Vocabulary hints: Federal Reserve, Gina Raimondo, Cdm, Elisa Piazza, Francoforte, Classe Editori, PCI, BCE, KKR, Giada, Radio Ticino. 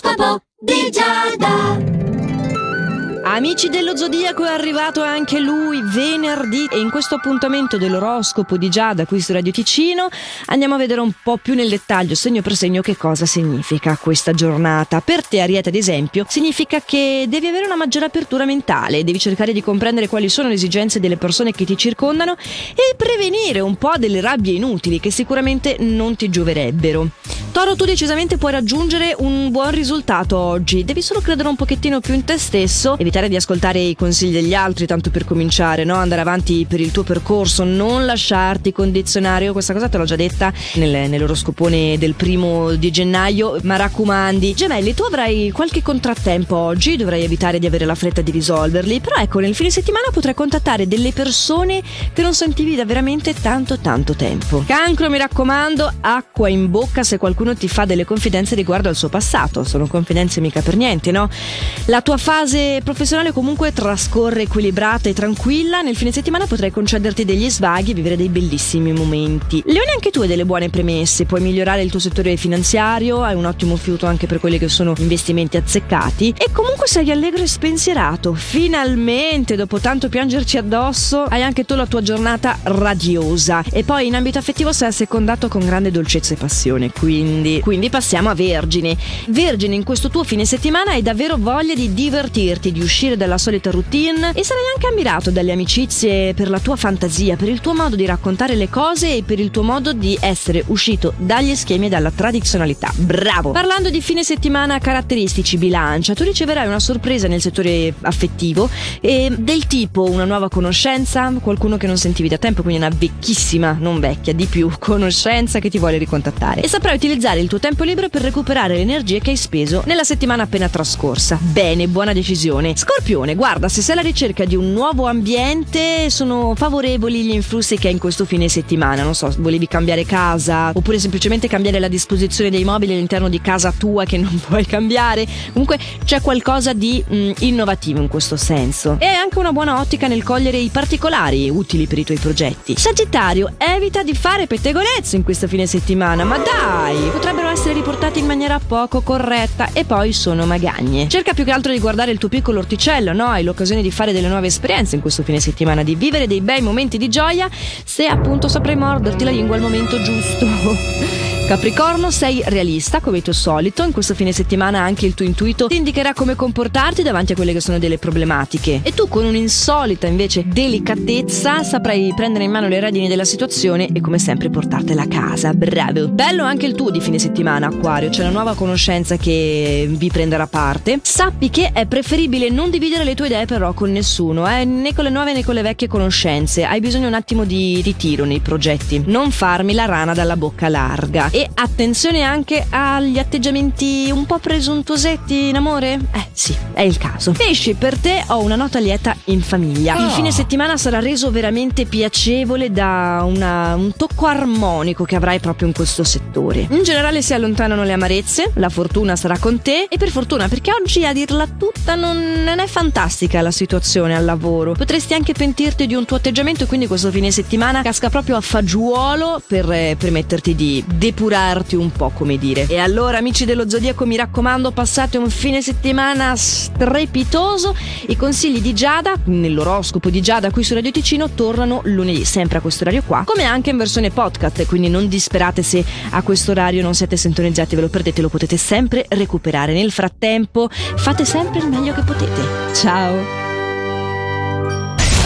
L'oroscopo di Giada. Amici dello Zodiaco, è arrivato anche lui venerdì e in questo appuntamento dell'oroscopo di Giada qui su Radio Ticino andiamo a vedere un po' più nel dettaglio, segno per segno, che cosa significa questa giornata. Per te, Ariete, ad esempio, significa che devi avere una maggiore apertura mentale, devi cercare di comprendere quali sono le esigenze delle persone che ti circondano e prevenire un po' delle rabbie inutili che sicuramente non ti gioverebbero. Toro, tu decisamente puoi raggiungere un buon risultato oggi, devi solo credere un pochettino più in te stesso, evitare di ascoltare i consigli degli altri tanto per cominciare, no? Andare avanti per il tuo percorso, non lasciarti condizionare. Io questa cosa te l'ho già detta nell'oroscopone del 1 di gennaio, ma raccomandi. Gemelli, tu avrai qualche contrattempo oggi, dovrai evitare di avere la fretta di risolverli, però ecco, nel fine settimana potrai contattare delle persone che non sentivi da veramente tanto tempo. Cancro, mi raccomando, acqua in bocca se qualcuno ti fa delle confidenze riguardo al suo passato, sono confidenze mica per niente, no? La tua fase professionale comunque trascorre equilibrata e tranquilla, nel fine settimana potrai concederti degli svaghi e vivere dei bellissimi momenti. Leone, anche tu hai delle buone premesse, puoi migliorare il tuo settore finanziario, hai un ottimo fiuto anche per quelli che sono investimenti azzeccati e comunque sei allegro e spensierato. Finalmente, dopo tanto piangerci addosso, hai anche tu la tua giornata radiosa e poi in ambito affettivo sei assecondato con grande dolcezza e passione, Quindi passiamo a Vergine. Vergine, in questo tuo fine settimana hai davvero voglia di divertirti, di uscire dalla solita routine e sarai anche ammirato dalle amicizie per la tua fantasia, per il tuo modo di raccontare le cose e per il tuo modo di essere uscito dagli schemi e dalla tradizionalità. Bravo! Parlando di fine settimana caratteristici, Bilancia, tu riceverai una sorpresa nel settore affettivo e del tipo una nuova conoscenza, qualcuno che non sentivi da tempo, quindi una vecchissima, non vecchia, di più, conoscenza che ti vuole ricontattare. E saprai utilizzare il tuo tempo libero per recuperare le energie che hai speso nella settimana appena trascorsa. Bene, buona decisione. Scorpione, guarda, se sei alla ricerca di un nuovo ambiente, sono favorevoli gli influssi che hai in questo fine settimana. Non so, volevi cambiare casa, oppure semplicemente cambiare la disposizione dei mobili all'interno di casa tua che non puoi cambiare. Comunque c'è qualcosa di innovativo in questo senso. E hai anche una buona ottica nel cogliere i particolari utili per i tuoi progetti. Sagittario, evita di fare pettegolezzo in questo fine settimana, ma dai! Potrebbero essere riportati in maniera poco corretta e poi sono magagne. Cerca più che altro di guardare il tuo piccolo orticello, no? Hai l'occasione di fare delle nuove esperienze in questo fine settimana, di vivere dei bei momenti di gioia se appunto saprai morderti la lingua al momento giusto. Capricorno, sei realista come il tuo solito, in questo fine settimana anche il tuo intuito ti indicherà come comportarti davanti a quelle che sono delle problematiche e tu con un'insolita invece delicatezza saprai prendere in mano le redini della situazione e come sempre portartela a casa. Bravo! Bello anche il tuo di fine settimana, Acquario, c'è una nuova conoscenza che vi prenderà parte. Sappi che è preferibile non dividere le tue idee però con nessuno, né con le nuove né con le vecchie conoscenze, hai bisogno un attimo di ritiro nei progetti, non farmi la rana dalla bocca larga. E attenzione anche agli atteggiamenti un po' presuntuosetti in amore? Sì, è il caso. Pesci, per te ho una nota lieta in famiglia. Il fine settimana sarà reso veramente piacevole da un tocco armonico che avrai proprio in questo settore. In generale si allontanano le amarezze, la fortuna sarà con te e per fortuna, perché oggi a dirla tutta non è fantastica la situazione al lavoro. Potresti anche pentirti di un tuo atteggiamento e quindi questo fine settimana casca proprio a fagiolo per permetterti di depurare un po', come dire. E allora, amici dello Zodiaco, mi raccomando, passate un fine settimana strepitoso. I consigli di Giada nell'oroscopo di Giada qui su Radio Ticino tornano lunedì, sempre a questo orario qua, come anche in versione podcast, quindi non disperate se a questo orario non siete sintonizzati, ve lo perdete, lo potete sempre recuperare. Nel frattempo fate sempre il meglio che potete. Ciao!